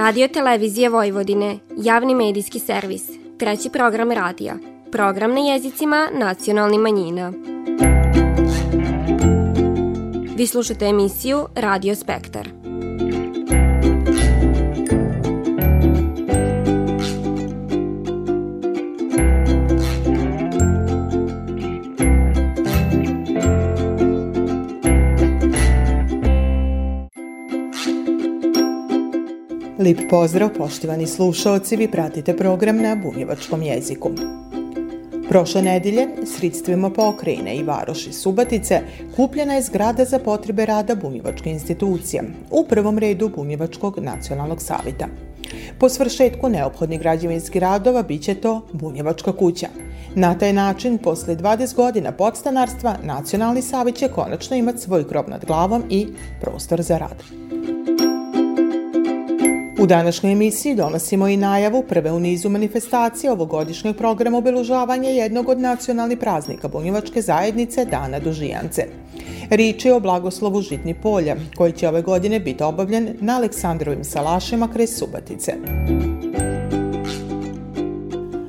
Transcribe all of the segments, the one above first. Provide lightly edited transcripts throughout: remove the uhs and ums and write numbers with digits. Radio televizije Vojvodine, javni medijski servis, treći program radija, program na jezicima nacionalnih manjina. Vi slušate emisiju Radio Spektar. Lijep pozdrav, poštovani slušalci, vi pratite program na bunjevačkom jeziku. Prošle nedelje, sredstvima Pokrajine i Varoši Subotice, kupljena je zgrada za potrebe rada bunjevačke institucije, u prvom redu Bunjevačkog nacionalnog saveta. Po svršetku neophodnih građevinskih radova biće to Bunjevačka kuća. Na taj način, posle 20 godina podstanarstva, Nacionalni savet će konačno imati svoj krov nad glavom i prostor za rad. U današnjoj emisiji donosimo i najavu prve u nizu manifestacije ovogodišnjeg programa obeležavanja jednog od nacionalnih praznika bunjevačke zajednice, Dana Dužijance. Riječ je o blagoslovu žitnih polja, koji će ove godine biti obavljen na Aleksandrovim salašima kraj Subotice.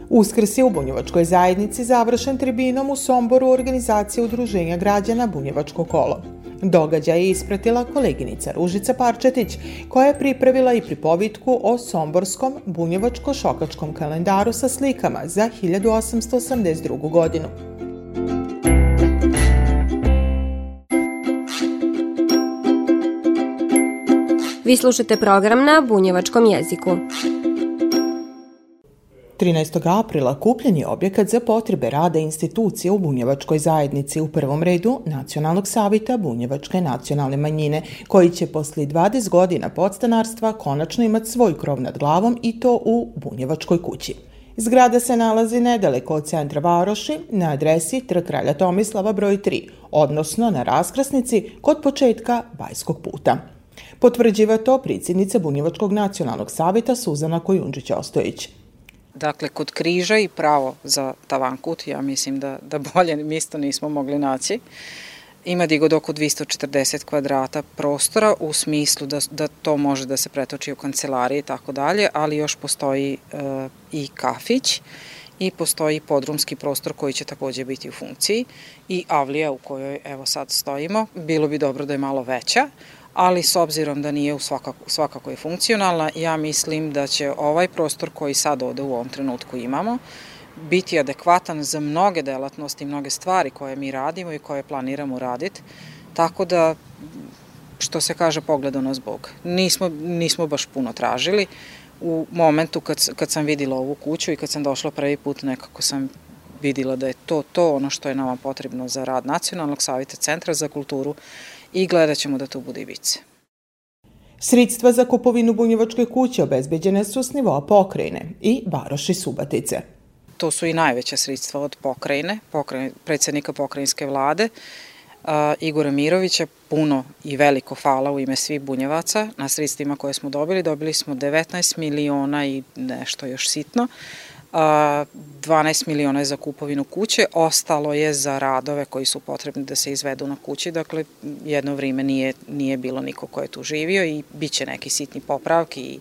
Uskrs je u bunjevačkoj zajednici završen tribinom u Somboru organizacije udruženja građana Bunjevačko kolo. Događaj je ispratila koleginica Ružica Parčetić, koja je pripravila i pripovitku o somborskom bunjevačko-šokačkom kalendaru sa slikama za 1882. godinu. Vi slušate program na bunjevačkom jeziku. 13. aprila kupljen je objekat za potrebe rada institucije u bunjevačkoj zajednici, u prvom redu Nacionalnog saveta bunjevačke nacionalne manjine, koji će posle 20 godina podstanarstva konačno imati svoj krov nad glavom, i to u Bunjevačkoj kući. Zgrada se nalazi nedaleko od centra Varoši, na adresi Trg kralja Tomislava broj 3, odnosno na raskrsnici kod početka Bajskog puta. Potvrđiva to predsjednica Bunjevačkog nacionalnog saveta Suzana Kujundžić-Ostojić. Dakle, kod križa i pravo za Tavankut, ja mislim da bolje mjesto nismo mogli naći. Ima digod oko 240 kvadrata prostora, u smislu da to može da se pretoči u kancelarije i tako dalje, ali još postoji i kafić i postoji podrumski prostor koji će također biti u funkciji, i avlija u kojoj evo sad stojimo. Bilo bi dobro da je malo veća, ali s obzirom da nije svakako je funkcionalna, ja mislim da će ovaj prostor koji sad ovde u ovom trenutku imamo biti adekvatan za mnoge delatnosti, mnoge stvari koje mi radimo i koje planiramo raditi, tako da, što se kaže, pogledano zbog. Nismo baš puno tražili. U momentu kad sam vidjela ovu kuću i kad sam došla prvi put, nekako sam vidjela da je to ono što je nama potrebno za rad Nacionalnog savjeta, Centra za kulturu, i gledat ćemo da tu bude i vice. Sredstva za kupovinu bunjevačke kuće obezbeđene su s nivoa Pokrajine i Varoši Subotice. To su i najveća sredstva od Pokrajine, predsjednika pokrajinske vlade, Igora Mirovića. Puno i veliko hvala u ime svih bunjevaca na sredstvima koje smo dobili. Dobili smo 19 miliona i nešto još sitno. 12 miliona je za kupovinu kuće, ostalo je za radove koji su potrebni da se izvedu na kući. Dakle, jedno vrijeme nije bilo niko ko je tu živio i bit će neki sitni popravki i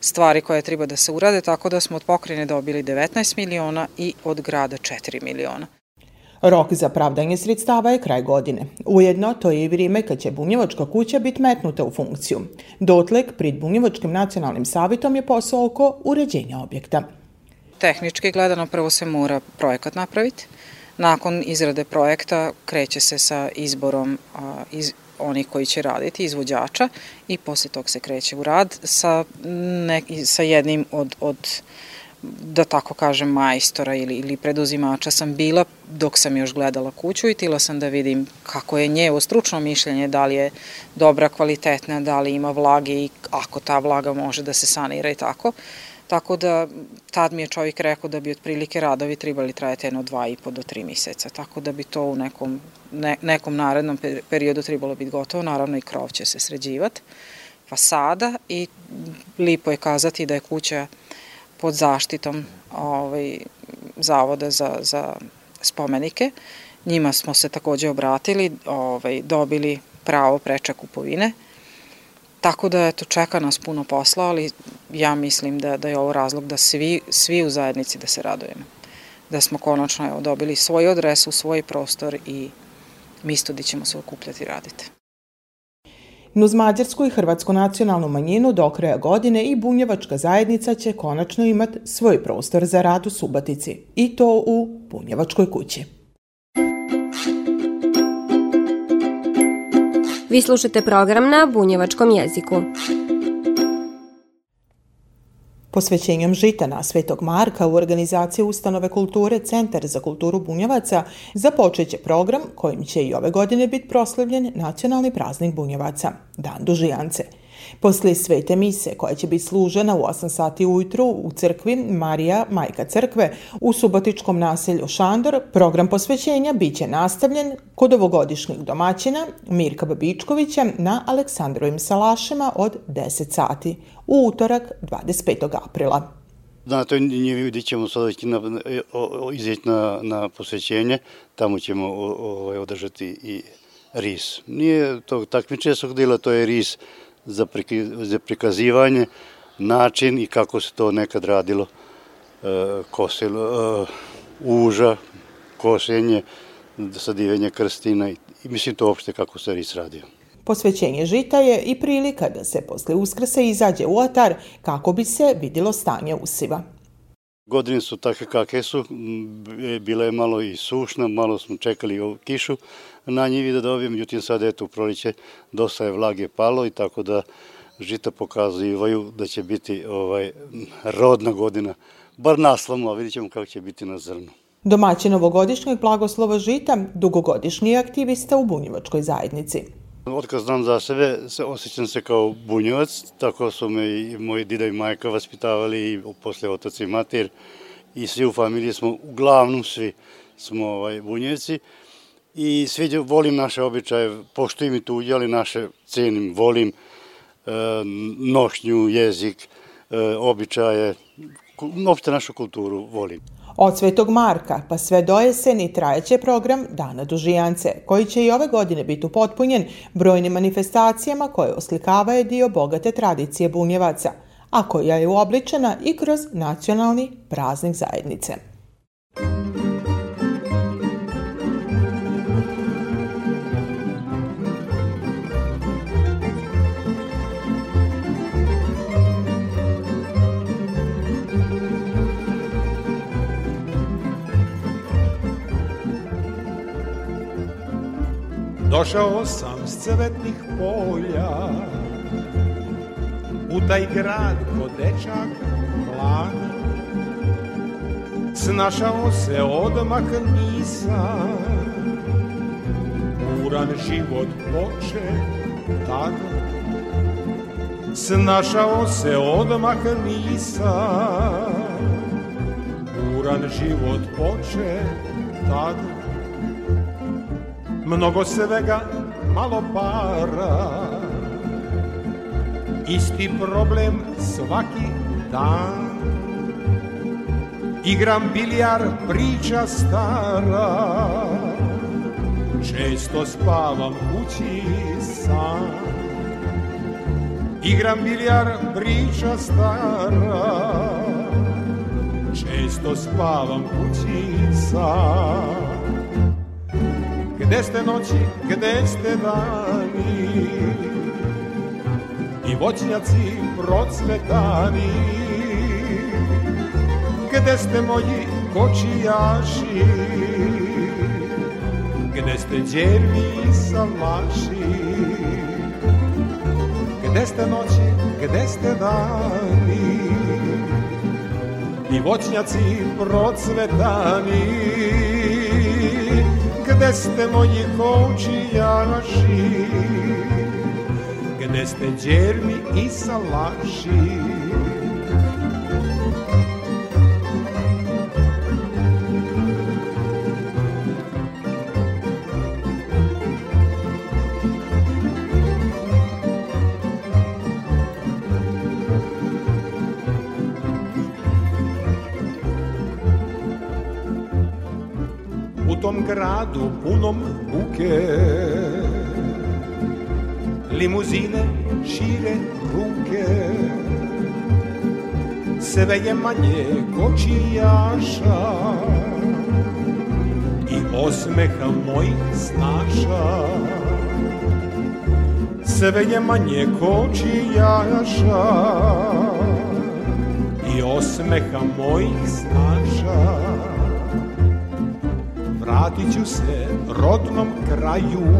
stvari koje treba da se urade, tako da smo od Pokrajine dobili 19 miliona i od grada 4 miliona. Rok za pravdanje sredstava je kraj godine. Ujedno, to je i vrijeme kad će Bunjevačka kuća biti metnuta u funkciju. Dotle, pred Bunjevačkim nacionalnim savetom je posao oko uređenja objekta. Tehnički gledano, prvo se mora projekat napraviti. Nakon izrade projekta kreće se sa izborom onih koji će raditi, izvođača, i poslije tog se kreće u rad sa jednim od da tako kažem, majstora ili preduzimača sam bila dok sam još gledala kuću, i htjela sam da vidim kako je njevo stručno mišljenje, da li je dobra, kvalitetna, da li ima vlage i ako ta vlaga može da se sanira i tako. Tako da, tad mi je čovjek rekao da bi otprilike radovi trebali trajati jedno 2,5 do 3 mjeseca. Tako da bi to u nekom narednom periodu trebalo biti gotovo. Naravno, i krov će se sređivati, fasada, i lipo je kazati da je kuća pod zaštitom Zavoda za spomenike. Njima smo se također obratili, dobili pravo preče kupovine. Tako da, eto, čeka nas puno posla, ali ja mislim da je ovo razlog da svi u zajednici da se radujemo. Da smo konačno, evo, dobili svoju adresu, svoj prostor i misto gdje ćemo se okupljati i raditi. No uz mađarsku i hrvatsku nacionalnu manjinu do kraja godine i bunjevačka zajednica će konačno imati svoj prostor za rad u Subotici. I to u Bunjevačkoj kući. Vi slušate program na bunjevačkom jeziku. Posvećenjem žitana Svetog Marka u organizaciji Ustanove kulture Centar za kulturu Bunjevaca započeće program kojim će i ove godine biti proslavljen nacionalni praznik Bunjevaca, Dan Dužijance. Poslije svete mise, koja će biti služena u 8 sati ujutru u crkvi Marija, Majka crkve, u subotičkom naselju Šandor, program posvećenja bit će nastavljen kod ovogodišnjeg domaćina Mirka Babičkovića na Aleksandrovim salašima od 10 sati, u utorak 25. aprila. Na toj njivi gdje ćemo sada izići na posvećenje, tamo ćemo održati i ris. Nije to takmičesog dela, to je ris za prikazivanje, način i kako se to nekad radilo, kosilo, uža, kosenje, sadivanje krstina i mislim to uopšte kako se ris radio. Posvećenje žita je i prilika da se posle Uskrsa izađe u atar kako bi se vidjelo stanje usiva. Godine su takve kakve su, bila je malo i sušna, malo smo čekali kišu na njivi da dobijem, međutim sad eto u proliće dosta je vlage palo i tako da žita pokazuju da će biti rodna godina, bar naslovno, a vidit ćemo kako će biti na zrnu. Domaćin ovogodišnjeg blagoslova žita, dugogodišnji aktivista u bunjevačkoj zajednici. Otkad znam za sebe, osjećam se kao bunjevac, tako su me i moji dida i majka vaspitavali i posle otac i mater i svi u familiji smo, uglavnom svi smo bunjevci i svi volim naše običaje, poštujem i tuđe, ali naše cenim, volim nošnju, jezik, običaje, uopšte našu kulturu volim. Od Svetog Marka pa sve do jeseni trajeće program Dana Dužijance, koji će i ove godine biti upotpunjen brojnim manifestacijama koje oslikavaju dio bogate tradicije bunjevaca, a koja je uobličena i kroz nacionalni praznik zajednice. Došao sam s cvetnih polja u taj grad ko dečak mlad. Snašao se odmah nisam, buran život poče tad. Snašao se odmah nisam, buran život poče tad. Mnogo svega, malo para, isti problem svaki dan. Igram bilijar, priča stara, često spavam kući sam. Igram bilijar, priča stara, često spavam kući sam. Gde ste noći, gde ste dani, i voćnjaci procvetani. Gde ste moji kočijaši, gde ste đervi i salaši. Gde ste noći, gde ste dani, i voćnjaci procvetani. Gde ste moji kočijaši, gde ste đermi i salaši. U tom gradu punom buke, limuzine šire ruke, sve je manje kočijaša i osmeha mojih snaša. Sve je manje kočijaša i osmeha mojih snaša. Vratit ću se rodnom kraju,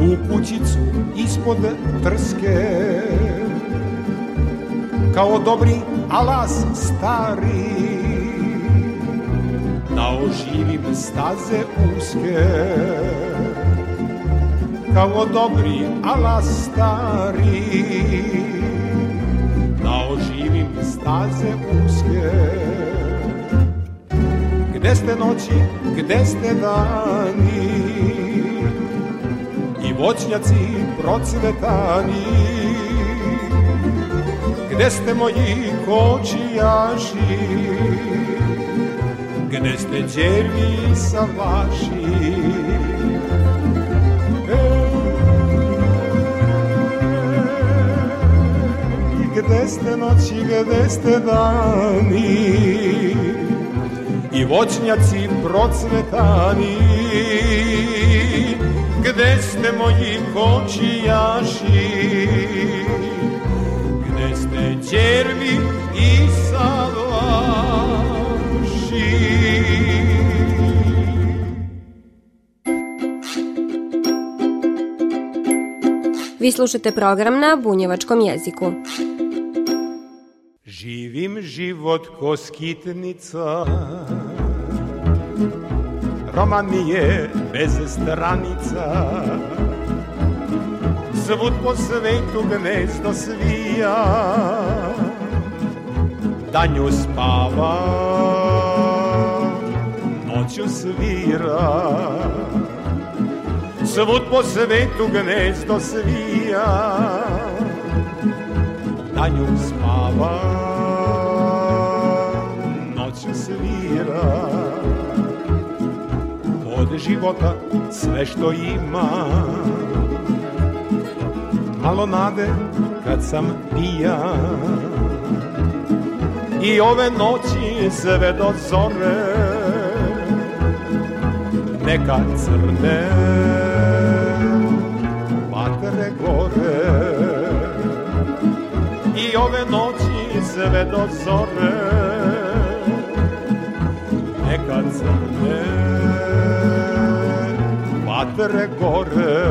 u kućicu ispod trske, kao dobri alas stari, da oživim staze uske. Kao dobri alas stari, da oživim staze uske. Gde ste noći, gde ste dani, i voćnjaci procvetani. Gde ste moji kočijaši, gde ste đervi salaši. Gde ste noći, gde ste dani, i voćnjaci procvetani. Gde ste moji kočijaši, gde ste đervi i salaši. Vi slušate program na bunjevačkom jeziku. Živim život ko skitnica, roman mi je bez stranica. Svud po svetu gnezdo svija, danju spava, noću svira. Svud po svetu gnezdo svija, danju spava, noću svira. Od života sve što imam, malo nade kad sam pijan. I ove noći sve do zore, neka crne vatre gore. I ove noći sve do zore, neka crne vatre gore.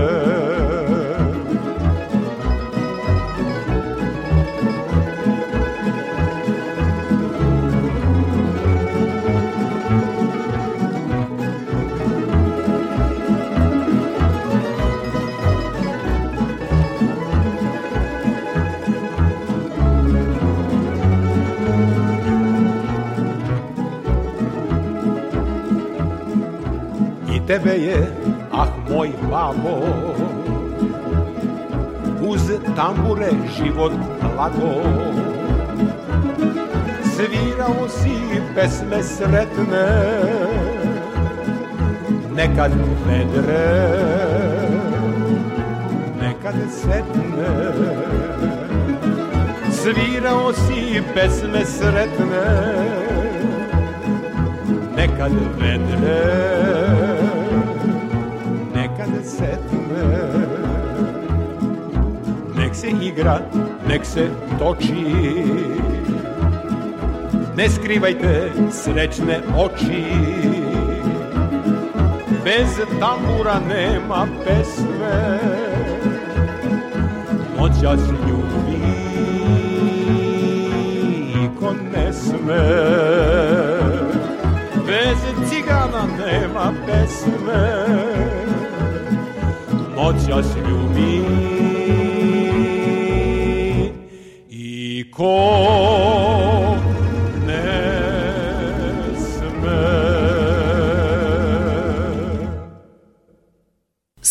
Tebe je, ah moj babo, uz tambure život lago. Svirao si pesme sretne, nekad vedre, nekad setne. Svirao si pesme sretne, nekad vedre, setne. Nek se igra, nek se toči, ne skrivajte srećne oči. Bez tambura nema pesme, noćas ljubi niko ne sme. Bez cigana nema pesme, noćas ljubi i ko ne sme.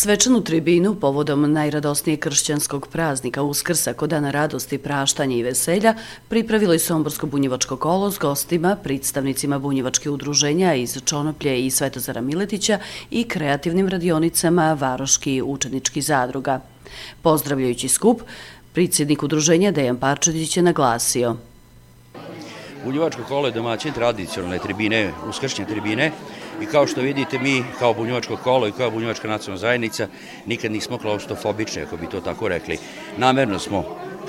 Svečanu tribinu povodom najradosnijeg kršćanskog praznika Uskrsa kod dana radosti, praštanja i veselja pripravilo je Somborsko bunjevačko kolo s gostima, predstavnicima bunjevačke udruženja iz Čonoplje i Svetozara Miletića i kreativnim radionicama Varoški učenički zadruga. Pozdravljajući skup, predsjednik udruženja Dejan Parčetić je naglasio: Bunjevačko kolo je domaćin tradicionalne tribine, uskršnje tribine, i kao što vidite mi kao Bunjevačko kolo i kao Bunjevačka nacionalna zajednica nikad nismo klaustrofobični, ako bi to tako rekli. Namerno smo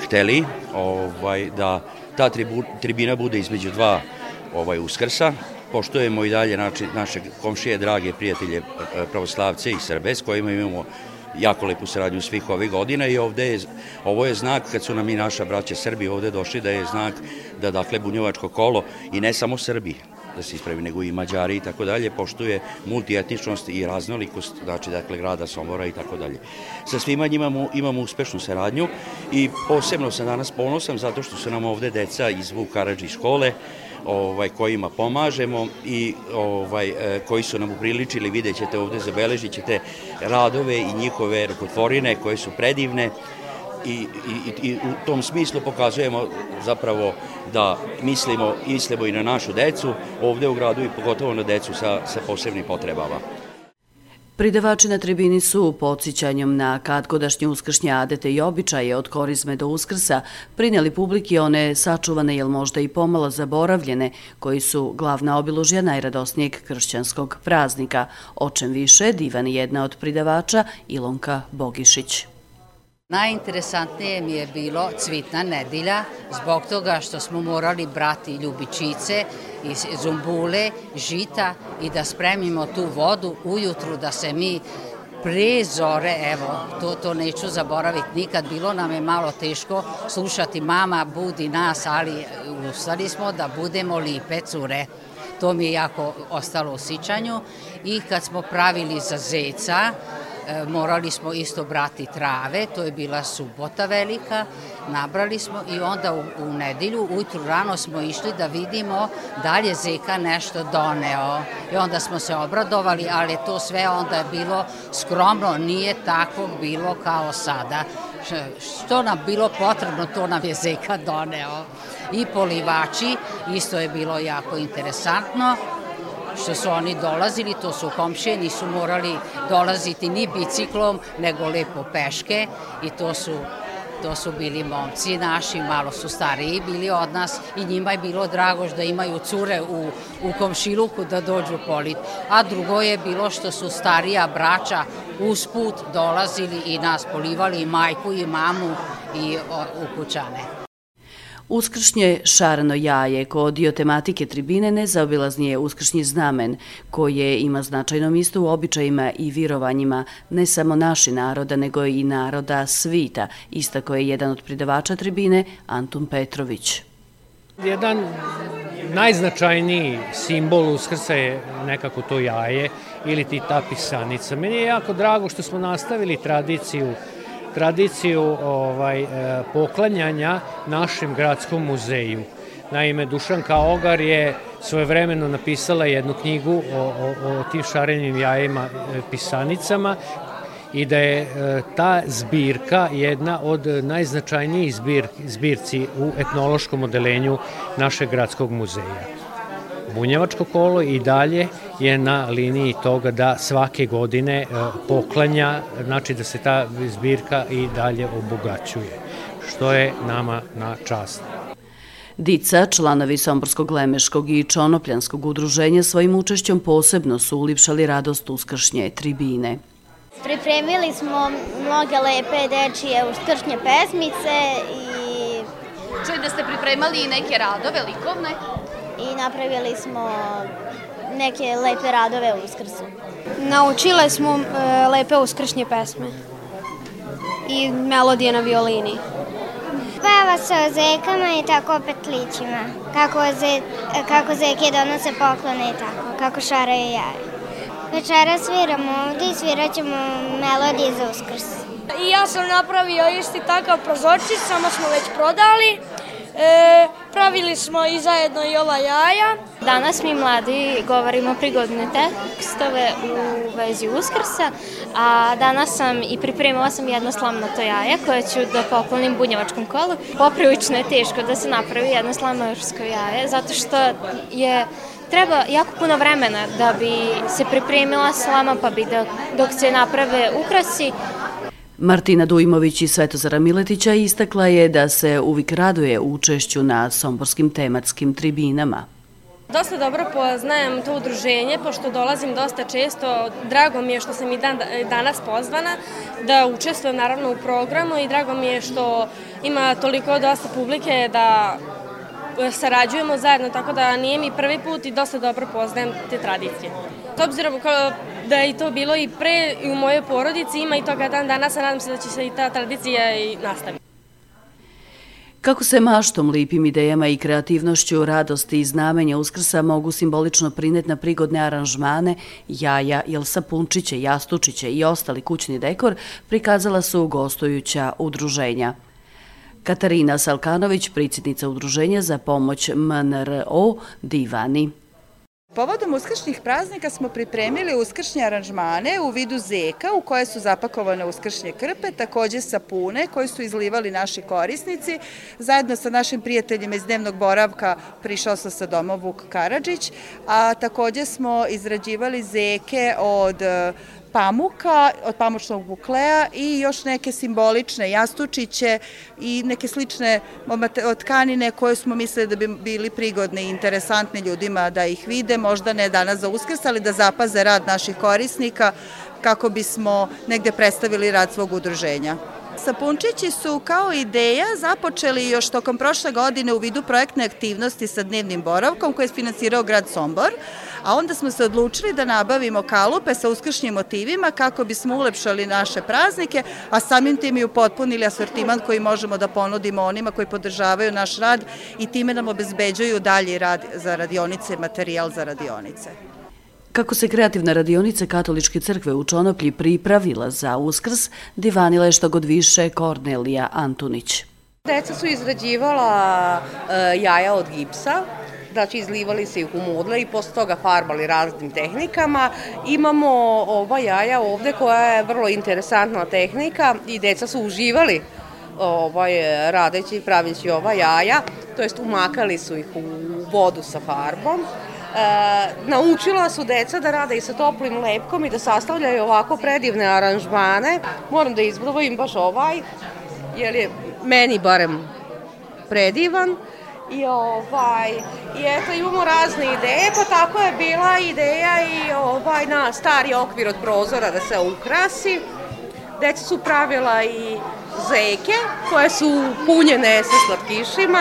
hteli da ta tribina bude između dva uskrsa. Poštujemo i dalje naše komšije, drage prijatelje pravoslavce i Srbe s kojima imamo jako lepu saradnju svih ovih godina, i ovo je znak, kad su nam i naša braća Srbi ovde došli, da je znak da dakle Bunjevačko kolo, i ne samo Srbi, da se ispravi, nego i Mađari i tako dalje, poštuje multietničnost i raznolikost, znači dakle grada Sombora i tako dalje. Sa svima njima imamo uspešnu saradnju i posebno sam danas ponosan zato što su nam ovde deca iz Vuk Karadžić škole kojima pomažemo i koji su nam upriličili, vidjet ćete ovde, zabeležit ćete radove i njihove rukotvorine koje su predivne. I u tom smislu pokazujemo zapravo da mislimo i na našu decu ovde u gradu i pogotovo na decu sa posebnim potrebama. Pridavači na tribini su, podsjećanjem na kadgodašnje uskršnje adete i običaje od korizme do uskrsa, prineli publiki one sačuvane, jel možda i pomalo zaboravljene, koji su glavna obilužja najradosnijeg kršćanskog praznika. O čem više divan jedna od pridavača, Ilonka Bogišić. Najinteresantnije mi je bilo cvitna nedilja, zbog toga što smo morali brati ljubičice, zumbule, žita i da spremimo tu vodu ujutru da se mi pre zore, to neću zaboraviti nikad, bilo nam je malo teško slušati mama budi nas, ali ustali smo da budemo lipe cure. To mi je jako ostalo u sjećanju. I kad smo pravili za zeca, morali smo isto brati trave, to je bila subota velika, nabrali smo i onda u nedjelju, ujutru rano smo išli da vidimo da li je zeka nešto doneo. I onda smo se obradovali, ali to sve onda je bilo skromno, nije tako bilo kao sada. Što nam bilo potrebno, to nam je zeka doneo. I polivači, isto je bilo jako interesantno. Što su oni dolazili, to su komšije, nisu morali dolaziti ni biciklom, nego lepo peške, i to su bili momci naši, malo su stariji bili od nas i njima je bilo drago da imaju cure u komšiluku da dođu polit. A drugo je bilo što su starija braća usput dolazili i nas polivali, i majku i mamu i u kućane. Uskršnje šarano jaje kao dio tematike tribine nezaobilazni je uskršnji znamen, koje ima značajno mjesto u običajima i virovanjima ne samo naših naroda, nego i naroda svita, istako je jedan od pridavača tribine Antun Petrović. Jedan najznačajniji simbol Uskrsa je nekako to jaje ili ti ta pisanica. Meni je jako drago što smo nastavili tradiciju poklanjanja našem gradskom muzeju. Naime, Dušanka Ogar je svojevremeno napisala jednu knjigu o tim šarenim jajima, pisanicama, i da je ta zbirka jedna od najznačajnijih zbirci u etnološkom odeljenju našeg gradskog muzeja. Bunjevačko kolo i dalje je na liniji toga da svake godine poklanja, znači da se ta zbirka i dalje obogaćuje, što je nama na čast. Dica, članovi Somborskog, Lemeškog i Čonopljanskog udruženja svojim učešćom posebno su ulipšali radost uskršnje tribine. Pripremili smo mnoge lepe dečije uskršnje pesmice i... Čuj da ste pripremali i neke radove likovne? I napravili smo neke lepe radove u Uskrsu. Naučile smo lepe uskršnje pesme i melodije na violini. Peva se o zekama i tako o petlićima, kako zeke donose poklone i tako, kako šaraju jaje. Večera sviramo ovdje i svirat ćemo melodije za Uskrs. I ja sam napravio isti takav prozorčić, samo smo već prodali. Pravili smo i zajedno i ova jaja. Danas mi mladi govorimo prigodne tekstove u vezi Uskrsa, a danas sam i pripremila sam jedno slamnato jaje koje ću da poklonim bunjevačkom kolu. Poprilično je teško da se napravi jedno slamnatorsko jaje, zato što je treba jako puno vremena da bi se pripremila slama, pa bi dok se naprave ukrasi. Martina Dujmović iz Svetozara Miletića istakla je da se uvijek raduje učešću na somborskim tematskim tribinama. Dosta dobro poznajem to udruženje, pošto dolazim dosta često. Drago mi je što sam i danas pozvana da učestvujem naravno u programu i drago mi je što ima toliko dosta publike da sarađujemo zajedno, tako da nije mi prvi put i dosta dobro poznajem te tradicije. S obzirom da je to bilo i pre i u mojoj porodici, ima i toga danas, a nadam se da će se i ta tradicija i nastaviti. Kako se maštom, lijepim idejama i kreativnošću, radosti i znamenja Uskrsa mogu simbolično prineti na prigodne aranžmane, jaja, jelsapunčiće, jastučiće i ostali kućni dekor, prikazala su gostujuća udruženja. Katarina Salkanović, predsjednica Udruženja za pomoć MNRO Divani. Povodom uskršnjih praznika smo pripremili uskršnje aranžmane u vidu zeka u koje su zapakovane uskršnje krpe, također sapune koje su izlivali naši korisnici. Zajedno sa našim prijateljima iz dnevnog boravka prišao sam sa doma Vuk Karadžić, a također smo izrađivali zeke od pamuka, od pamučnog buklea i još neke simbolične jastučiće i neke slične tkanine koje smo mislili da bi bili prigodne i interesantne ljudima da ih vide, možda ne danas za Uskrs, ali da zapaze rad naših korisnika kako bismo negde predstavili rad svog udruženja. Sapunčići su kao ideja započeli još tokom prošle godine u vidu projektne aktivnosti sa dnevnim boravkom koje je finansirao grad Sombor, a onda smo se odlučili da nabavimo kalupe sa uskršnjim motivima kako bismo ulepšali naše praznike, a samim tim i upotpunili asortiman koji možemo da ponudimo onima koji podržavaju naš rad i time nam obezbeđuju dalji rad za radionice i materijal za radionice. Kako se kreativna radionica Katoličke crkve u Čonoplji pripravila za Uskrs, divanila je što god više Kornelija Antonić. Deca su izrađivala jaja od gipsa, znači izlivali se ih u modle i posle toga farbali raznim tehnikama. Imamo ova jaja ovde koja je vrlo interesantna tehnika i deca su uživali radeći i pravići ova jaja, to jest umakali su ih u vodu sa farbom. Naučila su deca da rade i sa toplim lepkom i da sastavljaju ovako predivne aranžmane. Moram da izbrojim baš ovaj, jer je meni barem predivan. I eto, imamo razne ideje, pa tako je bila ideja i na stari okvir od prozora da se ukrasi. Deca su pravila i zeke koje su punjene sa slatkišima.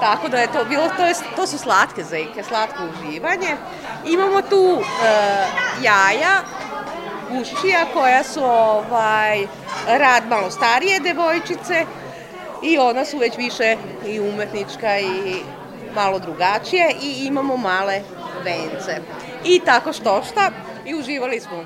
Tako da je to bilo, to su slatke zeke, slatko uživanje. Imamo tu jaja, guščija koja su rad malo starije devojčice i ona su već više i umetnička i malo drugačije i imamo male vence. I tako štošta i uživali smo.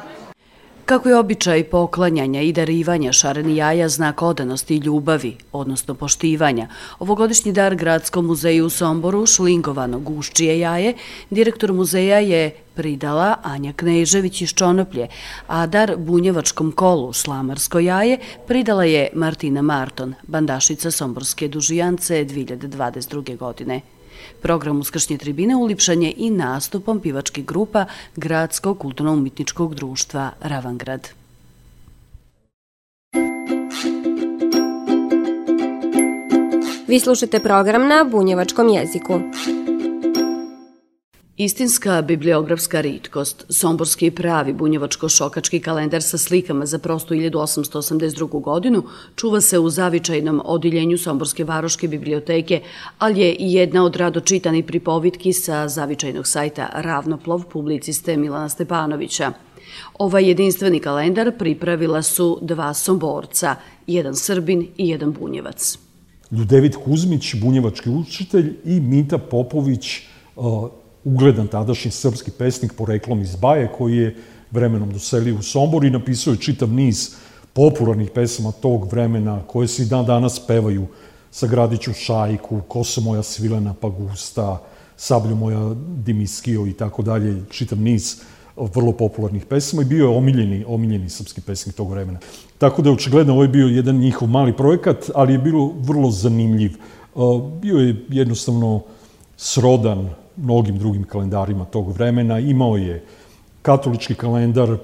Kako je običaj poklanjanja i darivanja šareni jaja znak odanosti i ljubavi, odnosno poštivanja, ovogodišnji dar Gradskom muzeju u Somboru šlingovano guščije jaje direktor muzeja je pridala Anja Knežević iz Čonoplje, a dar bunjevačkom kolu slamarsko jaje pridala je Martina Marton, bandašica Somborske Dužijance 2022. godine. Program Uskršnje tribine ulipšan je i nastupom pivačkih grupa Gradskog kulturno-umetničkog društva Ravangrad. Vi slušate program na bunjevačkom jeziku. Istinska bibliografska ritkost, somborski pravi bunjevačko-šokački kalendar sa slikama za prostu 1882. godinu čuva se u zavičajnom odeljenju Somborske Varoške biblioteke, ali je i jedna od rado čitanih pripovitki sa zavičajnog sajta Ravnoplov publiciste Milana Stepanovića. Ovaj jedinstveni kalendar pripravila su dva Somborca, jedan Srbin i jedan Bunjevac. Ljudevit Kuzmić, bunjevački učitelj, i Mita Popović, ugledan tadašnji srpski pesnik poreklom iz Baje, koji je vremenom doselio u Sombor i napisao je čitav niz popularnih pesama tog vremena koje se i danas pevaju sagradit ću šajku, koso moja svilena pa gusta, sablju moja dimiskio i tako dalje, čitav niz vrlo popularnih pesama i bio je omiljeni srpski pesnik tog vremena. Tako da, očigledno, ovo je bio jedan njihov mali projekat, ali je bilo vrlo zanimljiv. Bio je jednostavno srodan mnogim drugim kalendarima tog vremena. Imao je katolički kalendar,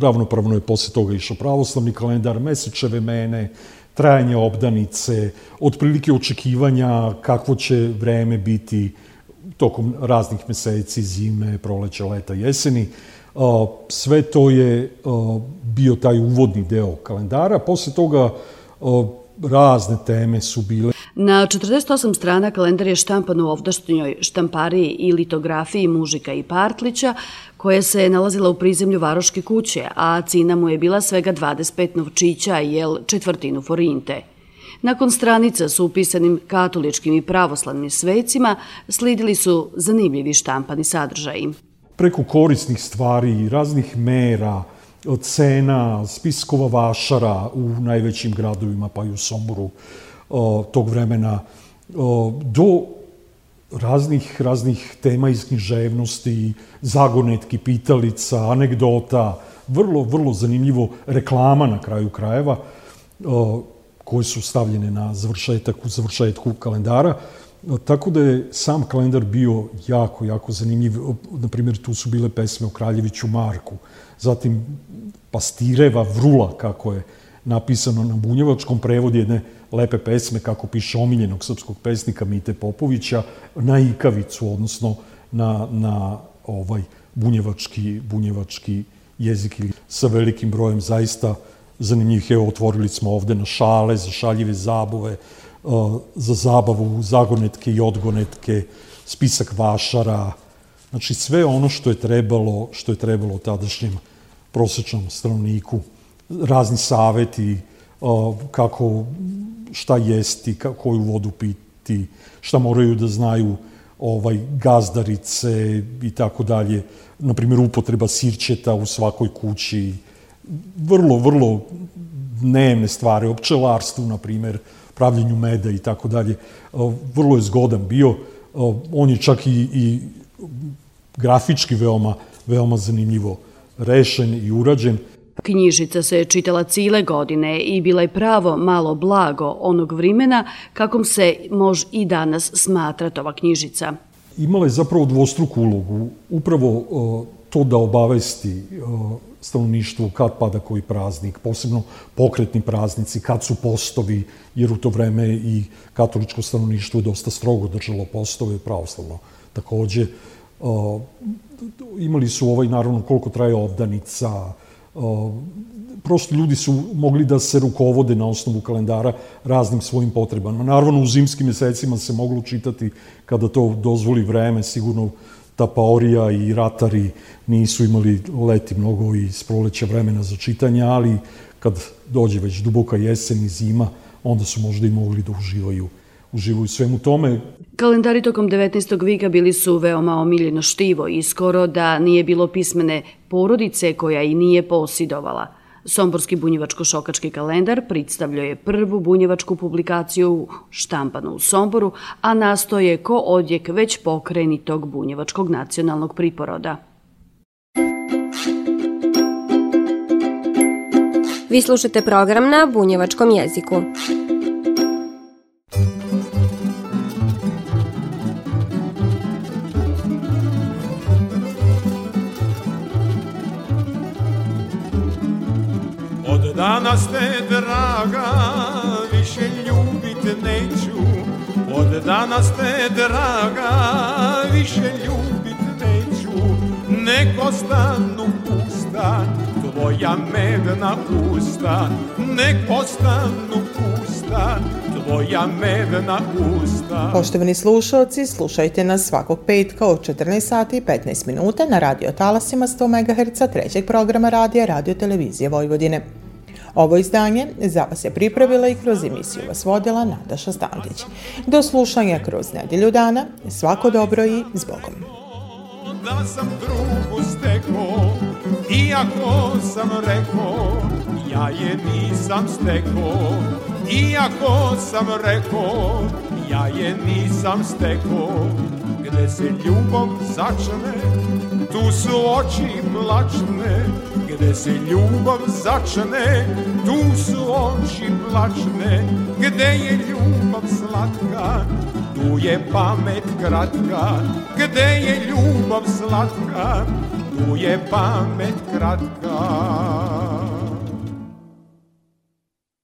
ravnopravno je posle toga išao pravoslavni kalendar, mesečeve mene, trajanje obdanice, otprilike očekivanja kakvo će vreme biti tokom raznih meseci, zime, proleće, leta, jeseni. Sve to je bio taj uvodni deo kalendara. Posle toga razne teme su bile. Na 48 strana kalendar je štampan u ovdašnjoj štampariji i litografiji Mužika i Partlića, koja se nalazila u prizemlju Varoške kuće, a cena mu je bila svega 25 novčića, jel četvrtinu forinte. Nakon stranica su upisanim katoličkim i pravoslavnim svecima slidili su zanimljivi štampani sadržaji. Preko korisnih stvari, raznih mera, cena, spiskova vašara u najvećim gradovima, pa i u Somboru tog vremena, do raznih tema iz književnosti, zagonetki, pitalica, anegdota, vrlo, vrlo zanimljivo, reklama na kraju krajeva, koje su stavljene na završetku kalendara. Tako da je sam kalendar bio jako, jako zanimljiv. Naprimjer, tu su bile pesme o Kraljeviću Marku, zatim Pastireva Vrula, kako je napisano na bunjevačkom, prevod jedne lepe pesme, kako piše omiljenog srpskog pesnika Mite Popovića, na ikavicu, odnosno na ovaj bunjevački jezik, sa velikim brojem zaista zanimljivih. Evo, otvorili smo ovde na šale, za šaljive zabave, za zabavu, zagonetke i odgonetke, spisak vašara, znači sve ono što je trebalo tadašnjem prosječnom stanovniku, razni saveti, kako, šta jesti, koju vodu piti, šta moraju da znaju gazdarice i tako dalje. Naprimjer, upotreba sirćeta u svakoj kući, vrlo, vrlo dnevne stvari, o pčelarstvu, naprimjer, pravljenju meda i tako dalje. Vrlo je zgodan bio. On je čak i grafički veoma, veoma zanimljivo rešen i urađen. Knjižica se čitala cijele godine i bila je pravo malo blago onog vremena kakom se može i danas smatrati ova knjižica. Imala je zapravo dvostruku ulogu. Upravo to da obavesti stanovništvo kad pada koji praznik, posebno pokretni praznici, kad su postovi, jer u to vreme i katoličko stanovništvo je dosta strogo držalo postove, pravoslavno takođe. Imali su naravno, koliko traje obdanica. Prosto ljudi su mogli da se rukovode na osnovu kalendara raznim svojim potrebama. Naravno, u zimskim mesecima se moglo čitati kada to dozvoli vreme, sigurno tapaorija i ratari nisu imali leti mnogo i s proleća vremena za čitanje, ali kad dođe već duboka jesen i zima, onda su možda i mogli da uživaju svemu tome. Kalendari tokom 19. veka bili su veoma omiljeno štivo i skoro da nije bilo pismene porodice koja i nije posjedovala. Somborski bunjevačko-šokački kalendar predstavljao je prvu bunjevačku publikaciju štampanu u Somboru, a nastao je ko odjek već pokrenitog bunjevačkog nacionalnog priporoda. Vi slušate program na bunjevačkom jeziku. Danas te, draga, više ljubit neću. Od danas te, draga, više ljubit neću. Nek ostanu pusta tvoja medna usta. Nek ostanu pusta tvoja medna usta. Poštovani slušalci, slušajte nas svakog petka od 14:15 na radio talasima 100 MHz trećeg programa radija Radio televizije Vojvodine. Ovo izdanje za vas je pripravila i kroz emisiju vas vodila Nataša Stantić. Do slušanja kroz nedelju dana, svako dobro i zbogom. Da sam drugu stekao, iako sam rekao, ja je nisam stekao, iako sam rekao, ja je nisam stekao. Gde se ljubav začne, tu su oči mlačne. Gde se ljubav začne, tu su oči mlačne. Gde je ljubav slatka, tu je pamet kratka. Gde je ljubav slatka, tu je pamet kratka.